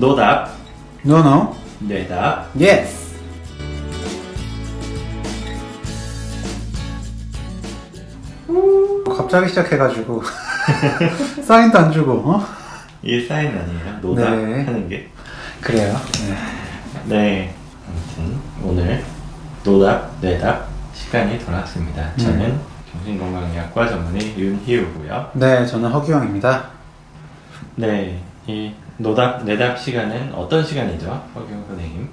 노답. 노노. 네답. 예스. 갑자기 시작해가지고 사인도 안 주고. 어? 이게 사인 아니에요? 노답 네. 하는 게. 그래요. 네. 네. 아무튼 오늘 노답 네답 시간이 돌아왔습니다. 저는 정신건강의학과 전문의 윤희우고요. 네, 저는 허규원입니다. 네, 이 노답 네답 시간은 어떤 시간이죠, 허규원 선생님?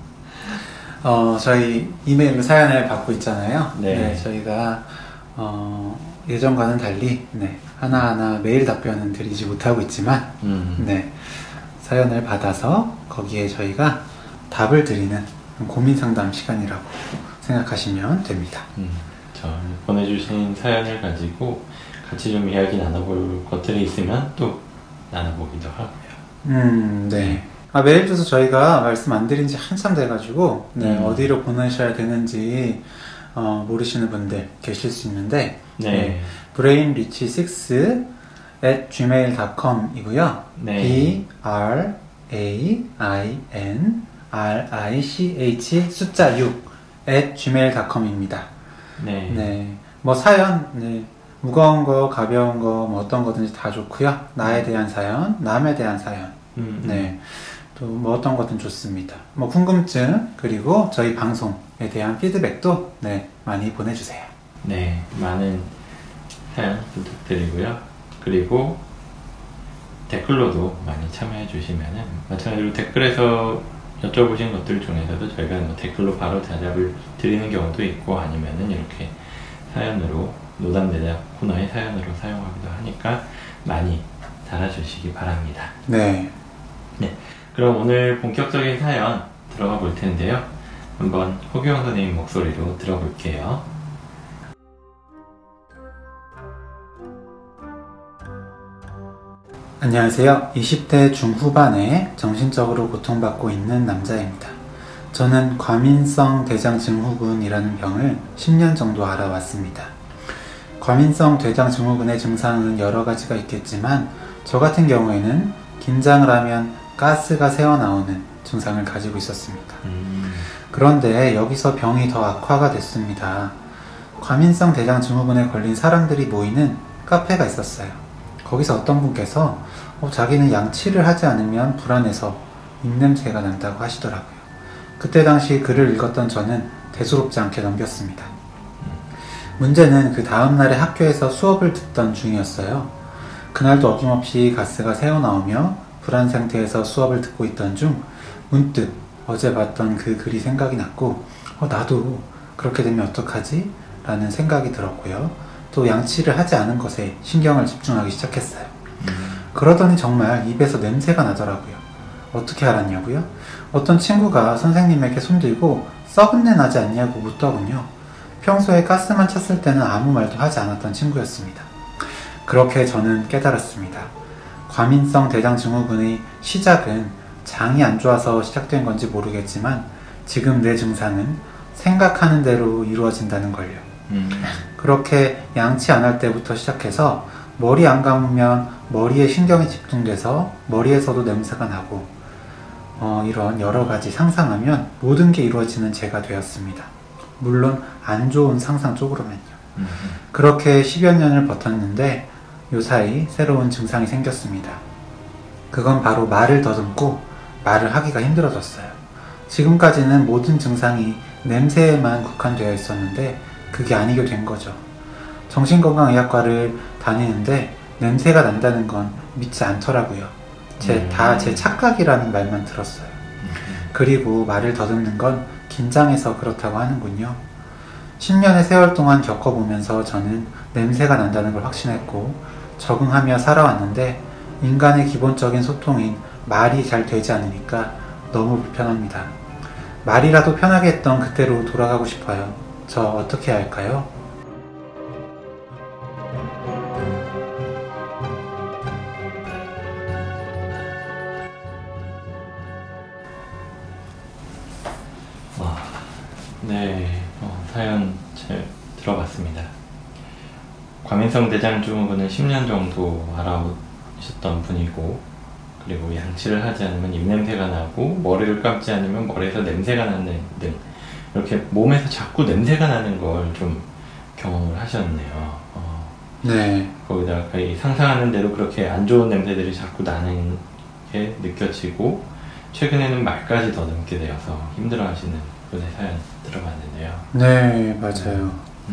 저희 이메일 사연을 받고 있잖아요. 네, 네 저희가 예전과는 달리 네, 하나하나 매일 답변은 드리지 못하고 있지만 네, 사연을 받아서 거기에 저희가 답을 드리는 고민상담 시간이라고 생각하시면 됩니다. 보내주신 사연을 가지고 같이 좀 이야기 나눠볼 것들이 있으면 또 나눠보기도 하고요. 네. 아, 메일 주소 저희가 말씀 안 드린 지 한참 돼가지고 네, 어디로 보내셔야 되는지 모르시는 분들 계실 수 있는데 네. 네, brainrich6@gmail.com 이고요. 네. brainrich 숫자 6@gmail.com 입니다. 네. 네. 뭐 사연, 네. 무거운 거, 가벼운 거, 뭐 어떤 거든지 다 좋고요. 나에 대한 사연, 남에 대한 사연. 네. 또 뭐 어떤 거든 좋습니다. 뭐 궁금증, 그리고 저희 방송에 대한 피드백도 네, 많이 보내주세요. 네. 많은 사연 부탁드리고요. 그리고 댓글로도 많이 참여해 주시면은 마찬가지로 댓글에서 여쭤보신 것들 중에서도 저희가 뭐 댓글로 바로 대답을 드리는 경우도 있고 아니면은 이렇게 사연으로 노답내답 코너의 사연으로 사용하기도 하니까 많이 달아주시기 바랍니다. 네. 네. 그럼 오늘 본격적인 사연 들어가 볼 텐데요. 한번 호규원 선생님 목소리로 들어볼게요. 안녕하세요. 20대 중후반에 정신적으로 고통받고 있는 남자입니다. 저는 과민성 대장증후군이라는 병을 10년 정도 알아왔습니다. 과민성 대장증후군의 증상은 여러 가지가 있겠지만 저 같은 경우에는 긴장을 하면 가스가 새어나오는 증상을 가지고 있었습니다. 그런데 여기서 병이 더 악화가 됐습니다. 과민성 대장증후군에 걸린 사람들이 모이는 카페가 있었어요. 거기서 어떤 분께서 자기는 양치를 하지 않으면 불안해서 입냄새가 난다고 하시더라고요. 그때 당시 글을 읽었던 저는 대수롭지 않게 넘겼습니다. 문제는 그 다음날에 학교에서 수업을 듣던 중이었어요. 그날도 어김없이 가스가 새어나오며 불안 상태에서 수업을 듣고 있던 중 문득 어제 봤던 그 글이 생각이 났고 나도 그렇게 되면 어떡하지? 라는 생각이 들었고요. 또 양치를 하지 않은 것에 신경을 집중하기 시작했어요. 그러더니 정말 입에서 냄새가 나더라고요. 어떻게 알았냐고요? 어떤 친구가 선생님에게 손들고 썩은 내 나지 않냐고 묻더군요. 평소에 가스만 찼을 때는 아무 말도 하지 않았던 친구였습니다. 그렇게 저는 깨달았습니다. 과민성 대장증후군의 시작은 장이 안 좋아서 시작된 건지 모르겠지만 지금 내 증상은 생각하는 대로 이루어진다는 걸요. 그렇게 양치 안 할 때부터 시작해서 머리 안 감으면 머리에 신경이 집중돼서 머리에서도 냄새가 나고 이런 여러 가지 상상하면 모든 게 이루어지는 제가 되었습니다. 물론 안 좋은 상상 쪽으로만요. 그렇게 10여 년을 버텼는데 요사이 새로운 증상이 생겼습니다. 그건 바로 말을 더듬고 말을 하기가 힘들어졌어요. 지금까지는 모든 증상이 냄새에만 국한되어 있었는데 그게 아니게 된 거죠. 정신건강의학과를 다니는데 냄새가 난다는 건 믿지 않더라고요. 다 제 착각이라는 말만 들었어요. 그리고 말을 더듬는 건 긴장해서 그렇다고 하는군요. 10년의 세월 동안 겪어보면서 저는 냄새가 난다는 걸 확신했고 적응하며 살아왔는데 인간의 기본적인 소통인 말이 잘 되지 않으니까 너무 불편합니다. 말이라도 편하게 했던 그때로 돌아가고 싶어요. 저 어떻게 할까요? 네, 사연 잘 들어봤습니다. 과민성 대장증후군을 10년 정도 알아오셨던 분이고 그리고 양치를 하지 않으면 입냄새가 나고 머리를 감지 않으면 머리에서 냄새가 나는 등 이렇게 몸에서 자꾸 냄새가 나는 걸 좀 경험을 하셨네요. 네. 거기다가 상상하는 대로 그렇게 안 좋은 냄새들이 자꾸 나는 게 느껴지고 최근에는 말까지 더 넘게 되어서 힘들어하시는 분의 사연 들어봤는데요. 네, 맞아요.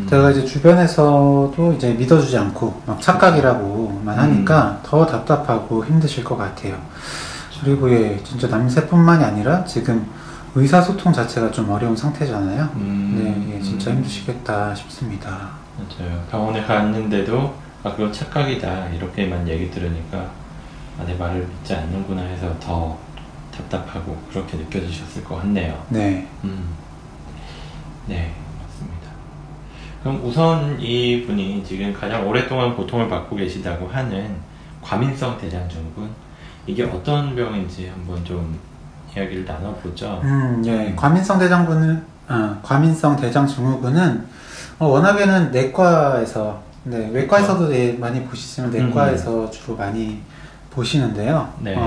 제가 이제 주변에서도 이제 믿어주지 않고 막 착각이라고만 하니까 더 답답하고 힘드실 것 같아요. 그리고 예, 진짜 남세뿐만이 아니라 지금 의사소통 자체가 좀 어려운 상태잖아요. 네, 예, 진짜 힘드시겠다 싶습니다. 맞아요. 병원에 갔는데도 아 그거 착각이다 이렇게만 얘기 들으니까 아, 내 말을 믿지 않는구나 해서 더 답답하고 그렇게 느껴지셨을 것 같네요. 네. 네, 맞습니다. 그럼 우선 이분이 지금 가장 오랫동안 고통을 받고 계시다고 하는 과민성 대장증후군 이게 어떤 병인지 한번 좀 이야기를 나눠보죠. 네. 과민성 대장증후군은 워낙에는 내과에서, 네, 외과에서도 네, 많이 보시지만 내과에서 주로 많이 보시는데요. 네.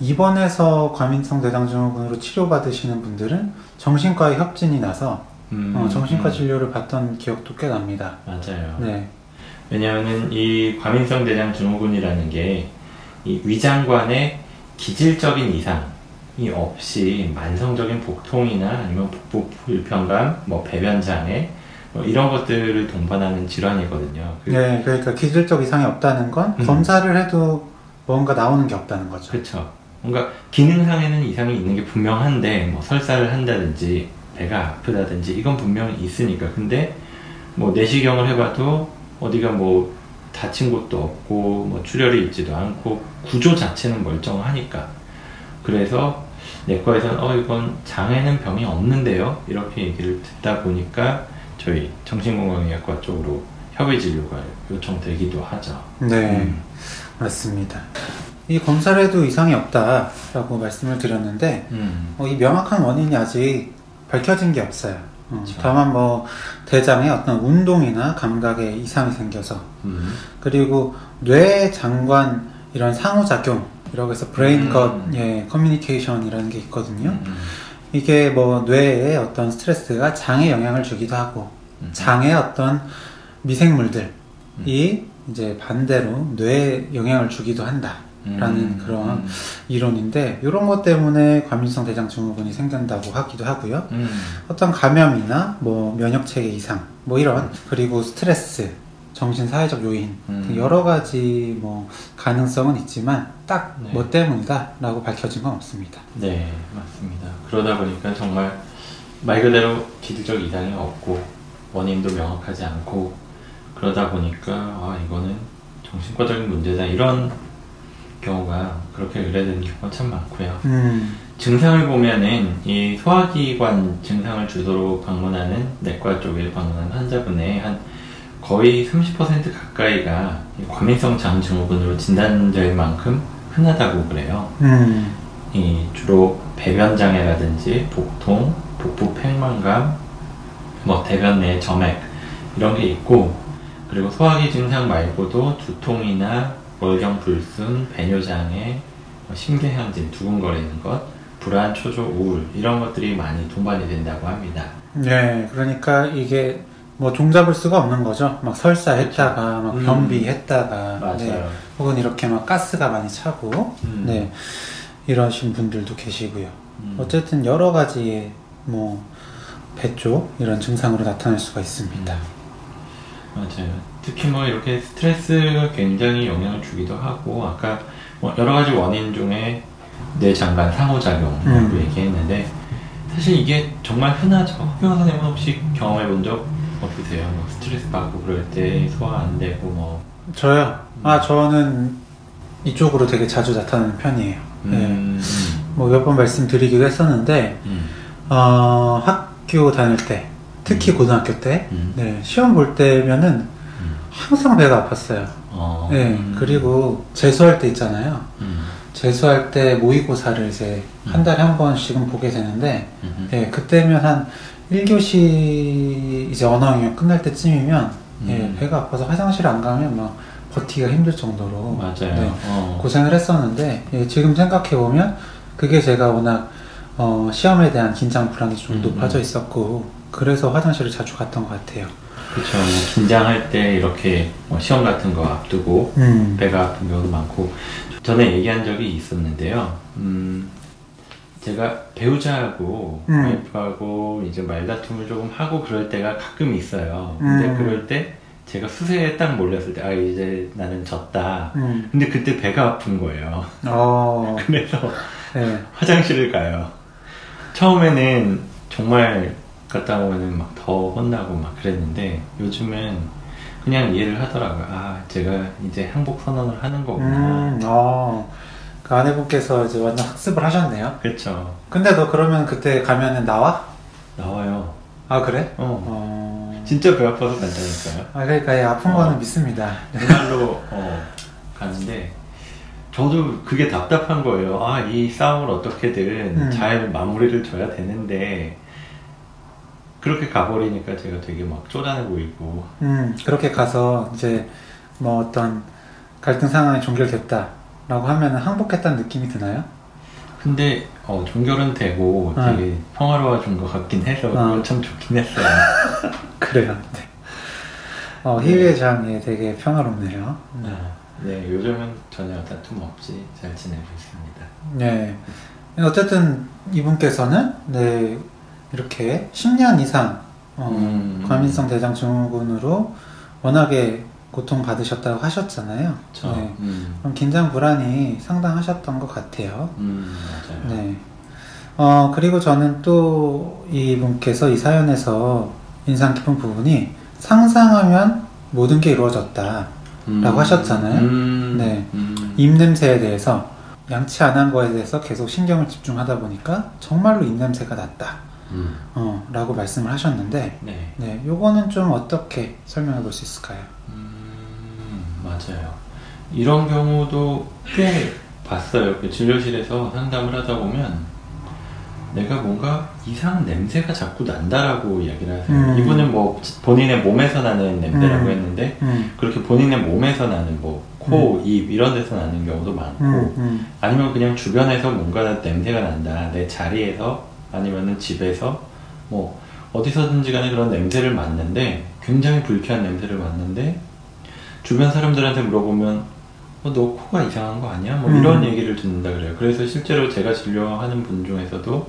입원해서 과민성 대장증후군으로 치료받으시는 분들은 정신과에 협진이 나서 정신과 진료를 받던 기억도 꽤 납니다. 맞아요. 네. 왜냐하면 이 과민성 대장증후군이라는 게 이 위장관의 기질적인 이상 없이 만성적인 복통이나 아니면 복부 불편감, 뭐 배변장애 뭐 이런 것들을 동반하는 질환이거든요. 네, 그러니까 기질적 이상이 없다는 건 검사를 해도 뭔가 나오는 게 없다는 거죠. 그렇죠. 뭔가 기능상에는 이상이 있는 게 분명한데 뭐 설사를 한다든지 배가 아프다든지 이건 분명히 있으니까 근데 뭐 내시경을 해봐도 어디가 뭐 다친 곳도 없고 뭐 출혈이 있지도 않고 구조 자체는 멀쩡하니까 그래서 내과에서는 이건 장애는 병이 없는데요 이렇게 얘기를 듣다 보니까 저희 정신건강의학과 쪽으로 협의진료가 요청되기도 하죠. 네, 맞습니다. 이 검사를 해도 이상이 없다라고 말씀을 드렸는데 이 명확한 원인이 아직 밝혀진 게 없어요. 그렇죠. 다만 뭐 대장에 어떤 운동이나 감각에 이상이 생겨서 그리고 뇌 장관 이런 상호작용 이라고 해서 브레인컷 예, 커뮤니케이션이라는 게 있거든요. 이게 뭐 뇌에 어떤 스트레스가 장에 영향을 주기도 하고 장에 어떤 미생물들이 이제 반대로 뇌에 영향을 주기도 한다라는 그런 이론인데 이런 것 때문에 과민성 대장증후군이 생긴다고 하기도 하고요. 어떤 감염이나 뭐 면역체계 이상 뭐 이런 그리고 스트레스 정신사회적 요인 여러 가지 뭐 가능성은 있지만 딱 뭐 때문이다 라고 밝혀진 건 없습니다. 네, 맞습니다. 그러다 보니까 정말 말 그대로 기질적 이상이 없고 원인도 명확하지 않고 그러다 보니까 아 이거는 정신과적인 문제다 이런 경우가 그렇게 의뢰되는 경우가 참 많고요. 증상을 보면은 이 소화기관 증상을 주도로 방문하는 내과 쪽에 방문한 환자분의 한 거의 30% 가까이가 과민성 장증후군으로 진단될 만큼 흔하다고 그래요. 이 주로 배변장애라든지 복통, 복부 팽만감, 뭐 대변 내 점액 이런 게 있고 그리고 소화기 증상 말고도 두통이나 월경불순, 배뇨장애, 심계향진, 두근거리는 것, 불안, 초조, 우울 이런 것들이 많이 동반이 된다고 합니다. 네, 그러니까 이게 뭐 종잡을 수가 없는 거죠. 막 설사했다가, 막 변비했다가, 맞아요. 네, 혹은 이렇게 막 가스가 많이 차고, 네, 이러신 분들도 계시고요. 어쨌든 여러 가지의 뭐 배쪽 이런 증상으로 나타날 수가 있습니다. 맞아요. 특히 뭐 이렇게 스트레스가 굉장히 영향을 주기도 하고, 아까 뭐 여러 가지 원인 중에 뇌장관 상호작용이라고 얘기했는데, 사실 이게 정말 흔하죠. 허경형 선생님은 혹시 경험해 본 적? 어떠세요? 뭐 스트레스 받고 그럴 때 소화 안 되고 뭐 저요? 아 저는 이쪽으로 되게 자주 나타나는 편이에요. 네. 뭐 몇 번 말씀드리기도 했었는데 학교 다닐 때 특히 고등학교 때 네, 시험 볼 때면은 항상 배가 아팠어요. 네, 그리고 재수할 때 있잖아요. 재수할 때 모의고사를 이제 한 달에 한 번씩은 보게 되는데 네, 그때면 한 1교시 이제 언어영역 끝날 때쯤이면 예, 배가 아파서 화장실 안 가면 막 버티기가 힘들 정도로 맞아요. 네, 고생을 했었는데 예, 지금 생각해보면 그게 제가 워낙 시험에 대한 긴장 불안이 좀 높아져 있었고 그래서 화장실을 자주 갔던 것 같아요. 그렇죠. 뭐 긴장할 때 이렇게 뭐 시험 같은 거 앞두고 배가 아픈 경우도 많고 전에 얘기한 적이 있었는데요. 제가 배우자하고 와이프하고 이제 말다툼을 조금 하고 그럴 때가 가끔 있어요. 근데 그럴 때 제가 수세에 딱 몰렸을 때 아 이제 나는 졌다. 근데 그때 배가 아픈 거예요. 그래서 네. 화장실을 가요. 처음에는 정말 갔다 오면 막 더 혼나고 막 그랬는데 요즘은 그냥 이해를 하더라고요. 아 제가 이제 항복 선언을 하는 거구나. 그 아내분께서 이제 완전 학습을 하셨네요. 그렇죠. 근데 너 그러면 그때 가면은 나와? 나와요. 아 그래? 진짜 배 아파서 간다니까요. 아 그러니까 예, 아픈 거는 믿습니다. 정말로 가는데 저도 그게 답답한 거예요. 아 이 싸움을 어떻게든 잘 마무리를 줘야 되는데 그렇게 가버리니까 제가 되게 막 쪼잔해 보이고. 그렇게 가서 이제 뭐 어떤 갈등 상황이 종결됐다라고 하면 항복했다는 느낌이 드나요? 근데 종결은 되고 되게 평화로워진 것 같긴 해서 참 좋긴 했어요. 그래요. 네. 희유의 장에 되게 평화롭네요. 네, 요즘은 전혀 다툼 없이 잘 지내고 있습니다. 네. 어쨌든 이분께서는 네 이렇게 10년 이상 과민성 대장증후군으로 워낙에 고통받으셨다고 하셨잖아요. 그렇죠. 네. 그럼 긴장 불안이 상당하셨던 것 같아요. 맞아요. 네. 그리고 저는 또 이분께서 이 사연에서 인상 깊은 부분이 상상하면 모든 게 이루어졌다 라고 하셨잖아요. 네. 입냄새에 대해서 양치 안 한 거에 대해서 계속 신경을 집중하다 보니까 정말로 입냄새가 났다. 라고 말씀을 하셨는데 네. 네, 요거는 좀 어떻게 설명해 볼 수 있을까요? 맞아요. 이런 경우도 꽤 봤어요. 그 진료실에서 상담을 하다 보면 내가 뭔가 이상한 냄새가 자꾸 난다라고 이야기를 하세요. 이분은 뭐 본인의 몸에서 나는 냄새라고 했는데 그렇게 본인의 몸에서 나는 뭐 코, 입 이런 데서 나는 경우도 많고 아니면 그냥 주변에서 뭔가 냄새가 난다. 내 자리에서 아니면은 집에서 뭐 어디서든지 간에 그런 냄새를 맡는데 굉장히 불쾌한 냄새를 맡는데 주변 사람들한테 물어보면 너 코가 이상한 거 아니야? 뭐 이런 얘기를 듣는다 그래요. 그래서 실제로 제가 진료하는 분 중에서도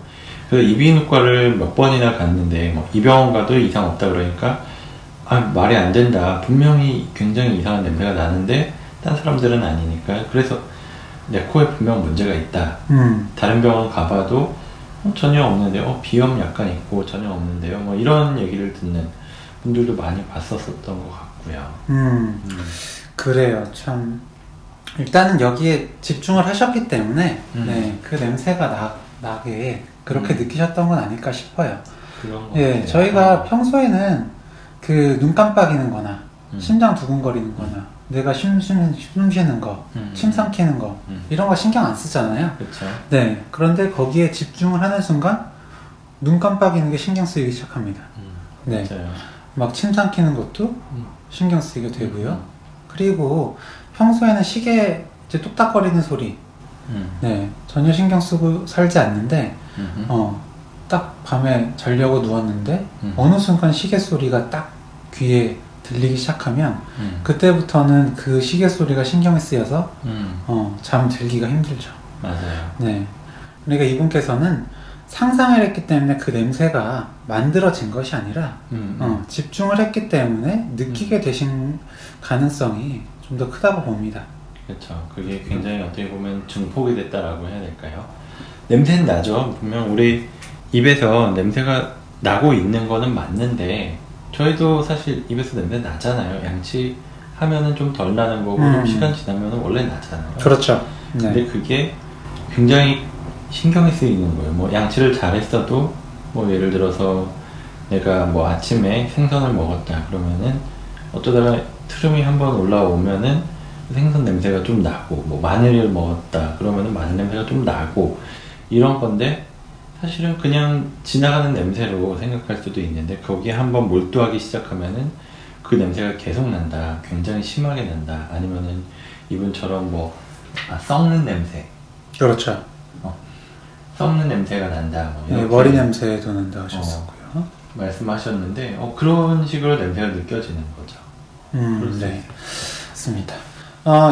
그래서 이비인후과를 몇 번이나 갔는데 뭐 이병원 가도 이상 없다 그러니까 아 말이 안 된다. 분명히 굉장히 이상한 냄새가 나는데 딴 사람들은 아니니까 그래서 내 코에 분명 문제가 있다. 다른 병원 가봐도 전혀 없는데요. 비염 약간 있고 전혀 없는데요. 뭐 이런 얘기를 듣는 분들도 많이 봤었던 것 같고요. 그래요. 참 일단은 여기에 집중을 하셨기 때문에 네, 그 냄새가 나게 그렇게 느끼셨던 건 아닐까 싶어요. 그런 거. 예, 저희가 평소에는 그 눈 깜빡이는 거나 심장 두근거리는 거나 내가 숨 쉬는 거, 침 삼키는 거 이런 거 신경 안 쓰잖아요. 그렇죠. 네. 그런데 거기에 집중을 하는 순간 눈 깜빡이는 게 신경 쓰이기 시작합니다. 네. 맞아요. 막 침 삼키는 것도 신경 쓰이게 되고요. 그리고 평소에는 시계 이제 뚝딱거리는 소리, 네 전혀 신경 쓰고 살지 않는데 딱 밤에 자려고 누웠는데 어느 순간 시계 소리가 딱 귀에 들리기 시작하면 그때부터는 그 시계 소리가 신경이 쓰여서 잠들기가 힘들죠. 맞아요. 네, 그러니까 이분께서는 상상을 했기 때문에 그 냄새가 만들어진 것이 아니라 집중을 했기 때문에 느끼게 되신 가능성이 좀 더 크다고 봅니다. 그렇죠. 그게 굉장히 어떻게 보면 증폭이 됐다라고 해야 될까요? 냄새는 나죠. 분명 우리 입에서 냄새가 나고 있는 거는 맞는데 저희도 사실 입에서 냄새 나잖아요. 양치하면은 좀 덜 나는 거고 좀 시간 지나면은 원래 나잖아요. 그렇죠. 네. 근데 그게 굉장히 신경이 쓰이는 거예요. 뭐 양치를 잘했어도 뭐 예를 들어서 내가 뭐 아침에 생선을 먹었다 그러면은 어쩌다가 트름이 한번 올라오면은 생선 냄새가 좀 나고 뭐 마늘을 먹었다 그러면은 마늘 냄새가 좀 나고 이런 건데 사실은 그냥 지나가는 냄새로 생각할 수도 있는데 거기에 한번 몰두하기 시작하면은 그 냄새가 계속 난다, 굉장히 심하게 난다, 아니면은 이분처럼 뭐 썩는 냄새. 그렇죠. 썩는 냄새가 난다. 뭐 네, 머리 냄새도 난다 하셨었고요. 말씀하셨는데 그런 식으로 냄새가 느껴지는 거죠. 네, 맞습니다.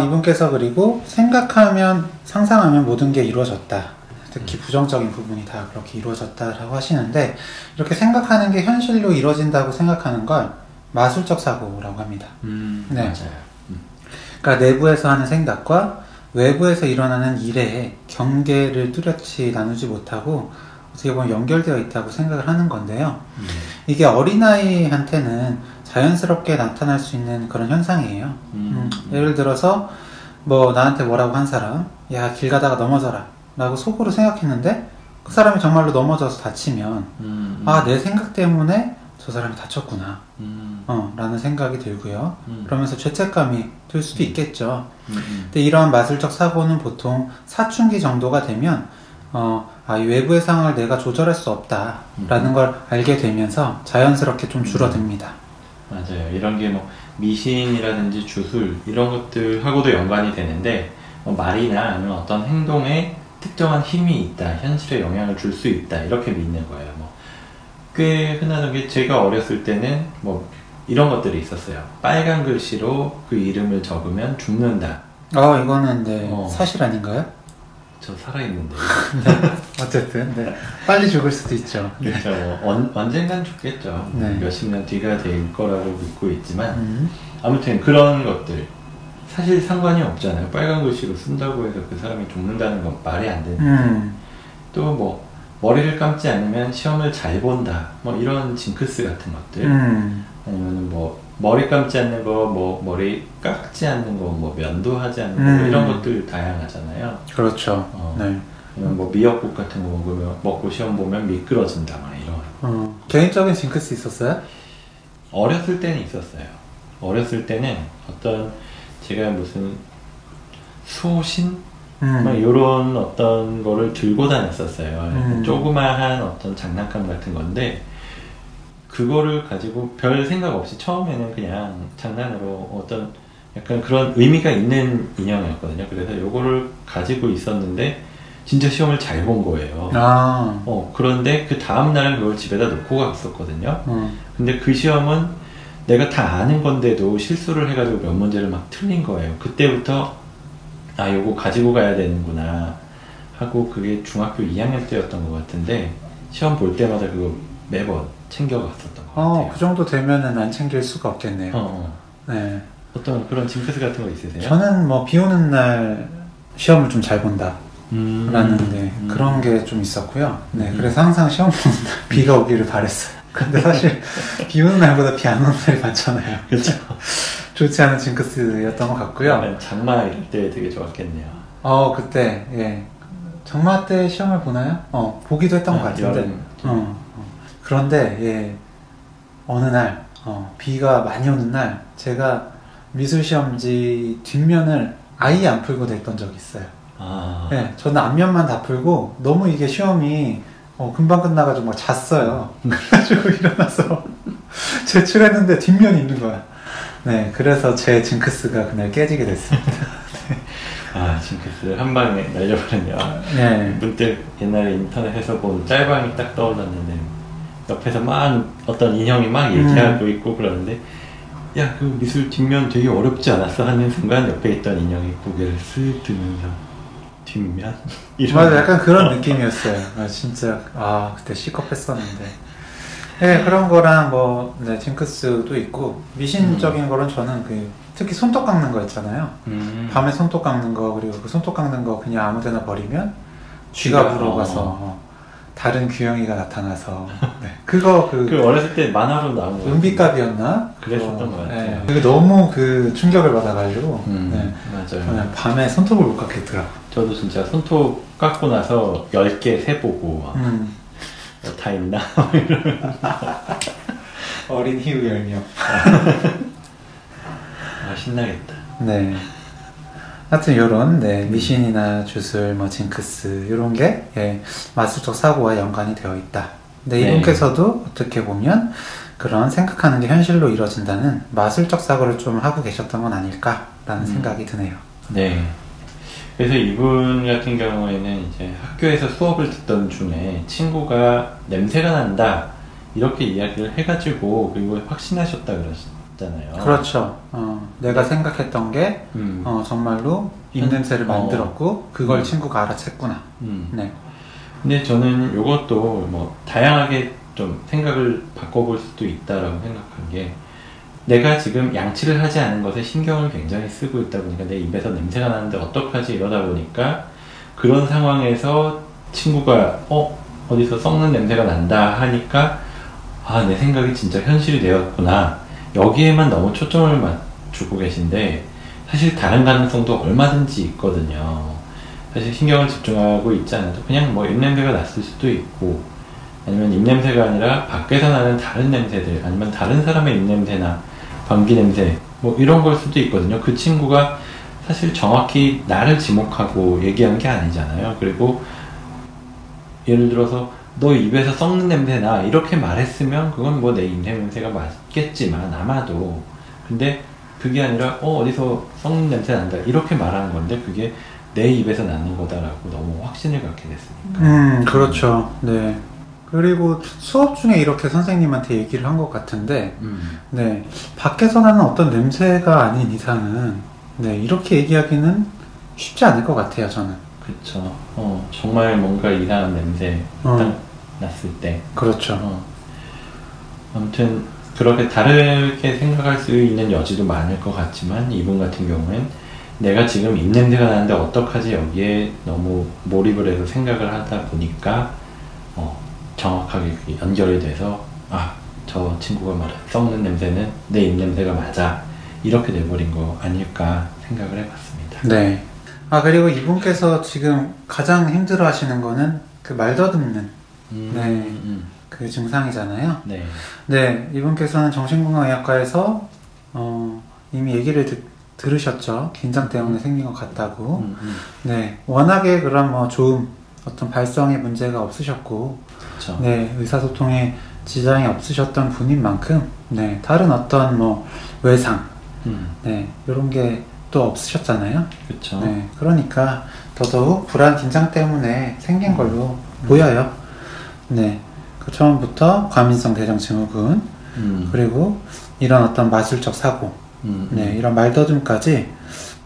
이분께서 그리고 생각하면 상상하면 모든 게 이루어졌다. 특히 부정적인 부분이 다 그렇게 이루어졌다라고 하시는데, 이렇게 생각하는 게 현실로 이루어진다고 생각하는 걸 마술적 사고라고 합니다. 네. 맞아요. 그러니까 내부에서 하는 생각과 외부에서 일어나는 일에 경계를 뚜렷이 나누지 못하고 어떻게 보면 연결되어 있다고 생각을 하는 건데요. 이게 어린아이한테는 자연스럽게 나타날 수 있는 그런 현상이에요. 예를 들어서 뭐 나한테 뭐라고 한 사람, 야, 길 가다가 넘어져라 라고 속으로 생각했는데 그 사람이 정말로 넘어져서 다치면 아, 내 생각 때문에 저 사람이 다쳤구나 라는 생각이 들고요. 그러면서 죄책감이 들 수도 있겠죠. 근데 이런 마술적 사고는 보통 사춘기 정도가 되면 이 외부의 상황을 내가 조절할 수 없다라는 걸 알게 되면서 자연스럽게 좀 줄어듭니다. 맞아요. 이런 게 뭐 미신이라든지 주술 이런 것들하고도 연관이 되는데 말이나 아니면 어떤 행동에 특정한 힘이 있다, 현실에 영향을 줄 수 있다 이렇게 믿는 거예요. 꽤 흔한 게 제가 어렸을 때는 뭐 이런 것들이 있었어요. 빨간 글씨로 그 이름을 적으면 죽는다. 이거는 네, 사실 아닌가요? 저 살아있는데. 어쨌든 네. 빨리 죽을 수도 있죠. 그렇죠. 언젠간 죽겠죠. 네. 몇십 년 뒤가 될 거라고 믿고 있지만 아무튼 그런 것들 사실 상관이 없잖아요. 빨간 글씨로 쓴다고 해서 그 사람이 죽는다는 건 말이 안 되는데 또 뭐 머리를 감지 않으면 시험을 잘 본다. 뭐 이런 징크스 같은 것들. 아니면 뭐 머리 감지 않는 거, 뭐 머리 깎지 않는 거, 뭐 면도하지 않는 거 이런 것들 다양하잖아요. 그렇죠. 네. 뭐 미역국 같은 거 먹고 시험 보면 미끄러진다 막 이런. 개인적인 징크스 있었어요? 어렸을 때는 있었어요. 어렸을 때는 어떤 제가 무슨 소신? 막 이런 어떤 거를 들고 다녔었어요. 조그마한 어떤 장난감 같은 건데 그거를 가지고 별 생각 없이 처음에는 그냥 장난으로 어떤 약간 그런 의미가 있는 인형이었거든요. 그래서 요거를 가지고 있었는데 진짜 시험을 잘 본 거예요. 그런데 그 다음날은 그걸 집에다 놓고 갔었거든요. 근데 그 시험은 내가 다 아는 건데도 실수를 해가지고 몇 문제를 막 틀린 거예요. 그때부터 아, 요거 가지고 가야 되는구나 하고 그게 중학교 2학년 때였던 것 같은데 시험 볼 때마다 그거 매번 챙겨갔었던 것 같아요. 그 정도 되면은 안 챙길 수가 없겠네요. 네. 어떤 그런 징크스 같은 거 있으세요? 저는 뭐 비 오는 날 시험을 좀 잘 본다 라는 네, 그런 게 좀 있었고요. 네, 그래서 항상 시험 보는 날 비가 오기를 바랬어요. 근데 사실 비 오는 날보다 비 안 오는 날이 많잖아요. 그렇죠. 좋지 않은 징크스였던 것 같고요. 장마 이럴 때 되게 좋았겠네요. 그때 예, 장마 때 시험을 보나요? 보기도 했던 것 같은데. 그런데 예, 어느 날 비가 많이 오는 날 제가 미술 시험지 뒷면을 아예 안 풀고 냈던 적이 있어요. 예, 저는 앞면만 다 풀고 너무 이게 시험이 금방 끝나가지고 막 잤어요. 그래가지고 일어나서 제출했는데 뒷면이 있는 거야. 네, 그래서 제 징크스가 그날 깨지게 됐습니다. 네. 아, 징크스를 한 방에 날려버렸네요. 네. 문득 옛날에 인터넷에서 본 짤방이 딱 떠올랐는데 옆에서 막 어떤 인형이 막 얘기하고 있고 그러는데 야, 그 미술 뒷면 되게 어렵지 않았어? 하는 순간 옆에 있던 인형이 고개를 슥 드면서 뒷면? 맞아, 약간 그런 느낌이었어요. 진짜 그때 시겁했었는데. 네, 그런 거랑 뭐 네, 징크스도 있고 미신적인 거는 저는 특히 손톱 깎는 거 있잖아요. 밤에 손톱 깎는 거, 그리고 그 손톱 깎는 거 그냥 아무데나 버리면 쥐가 불어가서 다른 귀영이가 나타나서 네, 그거 그 어렸을 때 만화로 나온 거 은비갑이었나? 그랬었던 거 같아요. 네, 그게 너무 충격을 받아가지고 네, 맞아요. 그냥 밤에 손톱을 못 깎겠더라고요. 저도 진짜 손톱 깎고 나서 10개 세보고 막. 다 있나? 어린 희우 열명. 신나겠다. 네. 하여튼 요런 네, 미신이나 주술, 징크스 요런 게 예, 마술적 사고와 연관이 되어 있다 근데 이분께서도 어떻게 보면 그런 생각하는 게 현실로 이루어진다는 마술적 사고를 좀 하고 계셨던 건 아닐까라는 생각이 드네요. 네. 그래서 이분 같은 경우에는 이제 학교에서 수업을 듣던 중에 친구가 냄새가 난다 이렇게 이야기를 해가지고 그리고 확신하셨다 그러셨잖아요. 그렇죠. 내가 생각했던 게 정말로 입냄새를 만들었고 그걸 친구가 알아챘구나. 네. 근데 저는 이것도 뭐 다양하게 좀 생각을 바꿔볼 수도 있다라고 생각한 게 내가 지금 양치를 하지 않은 것에 신경을 굉장히 쓰고 있다 보니까 내 입에서 냄새가 나는데 어떡하지 이러다 보니까 그런 상황에서 친구가 어디서 썩는 냄새가 난다 하니까 아, 내 생각이 진짜 현실이 되었구나 여기에만 너무 초점을 맞추고 계신데 사실 다른 가능성도 얼마든지 있거든요. 사실 신경을 집중하고 있지 않아도 그냥 뭐 입냄새가 났을 수도 있고 아니면 입냄새가 아니라 밖에서 나는 다른 냄새들 아니면 다른 사람의 입냄새나 방귀 냄새 뭐 이런 걸 수도 있거든요. 그 친구가 사실 정확히 나를 지목하고 얘기한 게 아니잖아요. 그리고 예를 들어서 너 입에서 썩는 냄새나 이렇게 말했으면 그건 뭐 내 입냄새가 맞겠지만 아마도 근데 그게 아니라 어디서 썩는 냄새 난다 이렇게 말하는 건데 그게 내 입에서 나는 거다라고 너무 확신을 갖게 됐으니까. 그렇죠. 네. 그리고 수업 중에 이렇게 선생님한테 얘기를 한 것 같은데 네, 밖에서 나는 어떤 냄새가 아닌 이상은 네, 이렇게 얘기하기는 쉽지 않을 것 같아요, 저는. 그렇죠. 정말 뭔가 이상한 냄새 났을 때. 그렇죠. 아무튼 그렇게 다르게 생각할 수 있는 여지도 많을 것 같지만 이분 같은 경우엔 내가 지금 입냄새가 나는데 어떡하지 여기에 너무 몰입을 해서 생각을 하다 보니까 정확하게 연결이 돼서 아, 저 친구가 말한 썩는 냄새는 내 입냄새가 맞아 이렇게 돼버린 거 아닐까 생각을 해봤습니다. 네. 아 그리고 이분께서 지금 가장 힘들어 하시는 거는 그 말더듬는 그 증상이잖아요. 네. 네. 이분께서는 정신건강의학과에서 이미 얘기를 들으셨죠. 긴장 때문에 생긴 것 같다고. 네. 워낙에 그런 뭐 조음 어떤 발성의 문제가 없으셨고, 그쵸. 네 의사소통에 지장이 없으셨던 분인 만큼, 네 다른 어떤 뭐 외상, 네 이런 게 또 없으셨잖아요. 그렇죠. 네 그러니까 더더욱 불안 긴장 때문에 생긴 걸로 보여요. 네 그 처음부터 과민성 대장증후군 그리고 이런 어떤 마술적 사고, 네 이런 말더듬까지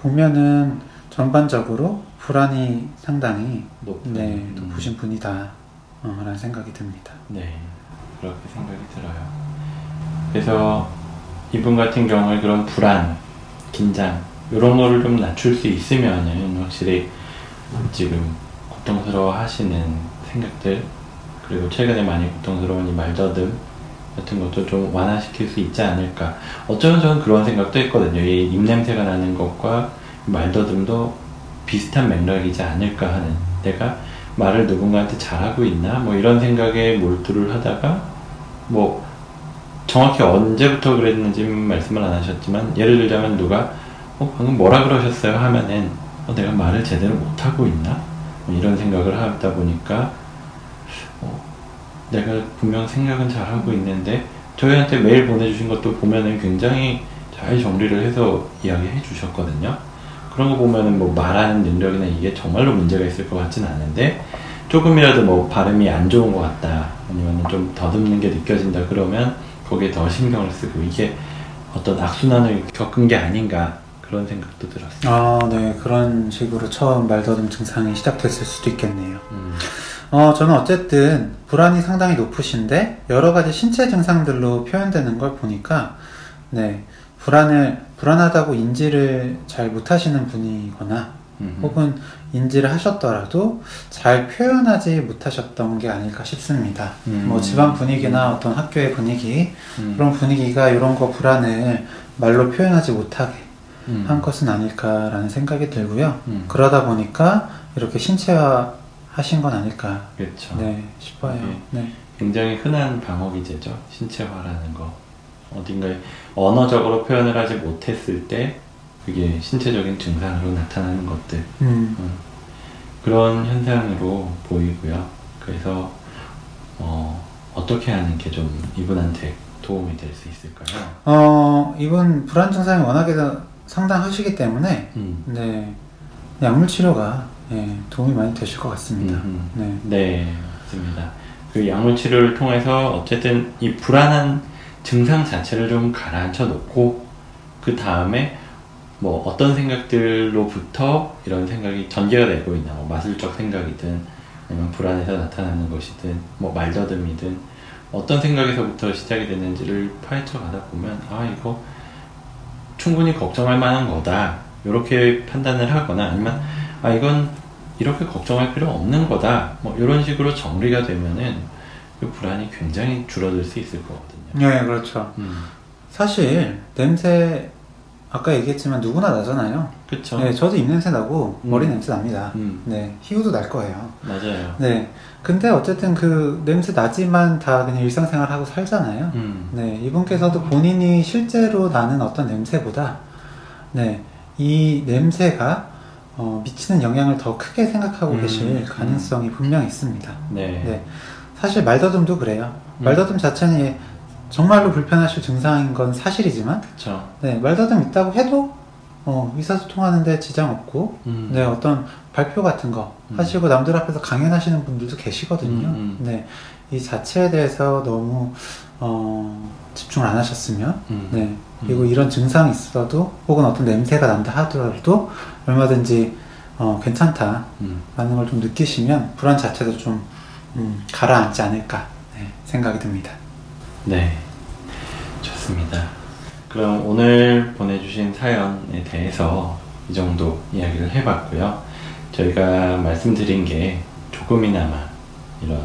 보면은 전반적으로. 불안이 상당히 높으신 분이다 라는 생각이 듭니다. 네, 그렇게 생각이 들어요. 그래서 이분 같은 경우에 그런 불안, 긴장 이런 거를 좀 낮출 수 있으면은 확실히 지금 고통스러워 하시는 생각들 그리고 최근에 많이 고통스러운 이 말더듬 같은 것도 좀 완화시킬 수 있지 않을까. 어쩌면 저는 그런 생각도 했거든요. 이 입냄새가 나는 것과 말더듬도 비슷한 맥락이지 않을까 하는 내가 말을 누군가한테 잘하고 있나? 뭐 이런 생각에 몰두를 하다가 뭐 정확히 언제부터 그랬는지 말씀을 안 하셨지만 예를 들자면 누가 방금 뭐라 그러셨어요? 하면은 내가 말을 제대로 못하고 있나? 뭐 이런 생각을 하다 보니까 내가 분명 생각은 잘하고 있는데 저희한테 메일 보내주신 것도 보면은 굉장히 잘 정리를 해서 이야기해 주셨거든요. 그런 거 보면은 뭐 말하는 능력이나 이게 정말로 문제가 있을 것 같진 않은데 조금이라도 뭐 발음이 안 좋은 것 같다 아니면 좀 더듬는 게 느껴진다 그러면 거기에 더 신경을 쓰고 이게 어떤 악순환을 겪은 게 아닌가 그런 생각도 들었어요. 아, 네. 그런 식으로 처음 말더듬 증상이 시작됐을 수도 있겠네요. 저는 어쨌든 불안이 상당히 높으신데 여러 가지 신체 증상들로 표현되는 걸 보니까 네. 불안하다고 인지를 잘 못하시는 분이거나 혹은 인지를 하셨더라도 잘 표현하지 못하셨던 게 아닐까 싶습니다. 뭐 집안 분위기나 어떤 학교의 분위기 그런 분위기가 이런 거 불안을 말로 표현하지 못하게 한 것은 아닐까라는 생각이 들고요. 그러다 보니까 이렇게 신체화 하신 건 아닐까 그렇죠. 네, 싶어요. 네. 굉장히 흔한 방어기제죠. 신체화라는 거. 어딘가에 언어적으로 표현을 하지 못했을 때 그게 신체적인 증상으로 나타나는 것들 그런 현상으로 보이고요. 그래서 어떻게 하는 게 좀 이분한테 도움이 될 수 있을까요? 이분 불안 증상이 워낙에 상당하시기 때문에 네, 약물 치료가 네, 도움이 많이 되실 것 같습니다. 네, 맞습니다. 그 약물 치료를 통해서 어쨌든 이 불안한 증상 자체를 좀 가라앉혀 놓고 그 다음에 뭐 어떤 생각들로부터 이런 생각이 전개가 되고 있나, 뭐 마술적 생각이든 아니면 불안에서 나타나는 것이든 뭐 말더듬이든 어떤 생각에서부터 시작이 되는지를 파헤쳐 가다 보면 아 이거 충분히 걱정할 만한 거다 이렇게 판단을 하거나 아니면 아 이건 이렇게 걱정할 필요 없는 거다 뭐 이런 식으로 정리가 되면은 그 불안이 굉장히 줄어들 수 있을 거거든요. 네, 그렇죠. 사실 냄새 아까 얘기했지만 누구나 나잖아요. 그렇죠. 네, 저도 입냄새 나고 머리 냄새 납니다. 네, 희우도 날 거예요. 맞아요. 네, 근데 어쨌든 그 냄새 나지만 다 그냥 일상생활하고 살잖아요. 네, 이분께서도 본인이 실제로 나는 어떤 냄새보다 네, 이 냄새가 미치는 영향을 더 크게 생각하고 계실 가능성이 분명히 있습니다. 네. 네. 사실 말더듬도 그래요. 말더듬 자체는 정말로 불편하실 증상인 건 사실이지만 그쵸. 네, 말더듬 있다고 해도 의사소통하는데 지장 없고 네, 어떤 발표 같은 거 하시고 남들 앞에서 강연하시는 분들도 계시거든요. 네, 이 자체에 대해서 너무 집중을 안 하셨으면 네, 그리고 이런 증상이 있어도 혹은 어떤 냄새가 난다 하더라도 얼마든지 괜찮다라는 걸 좀 느끼시면 불안 자체도 좀 가라앉지 않을까 네, 생각이 듭니다. 네, 좋습니다. 그럼 오늘 보내주신 사연에 대해서 이 정도 이야기를 해봤고요. 저희가 말씀드린 게 조금이나마 이런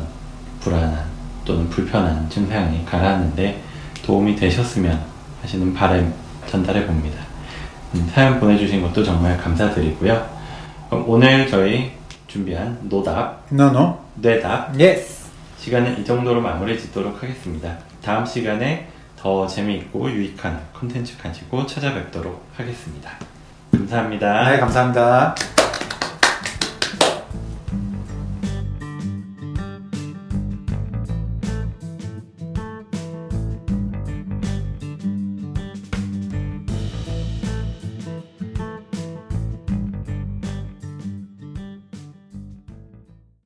불안한 또는 불편한 증상이 가라앉는데 도움이 되셨으면 하시는 바람 전달해 봅니다. 사연 보내주신 것도 정말 감사드리고요. 그럼 오늘 저희 준비한 노답, 노노, 뇌답, 예스 시간은 이 정도로 마무리 짓도록 하겠습니다. 다음 시간에 더 재미있고 유익한 콘텐츠 가지고 찾아뵙도록 하겠습니다. 감사합니다. 네, 감사합니다.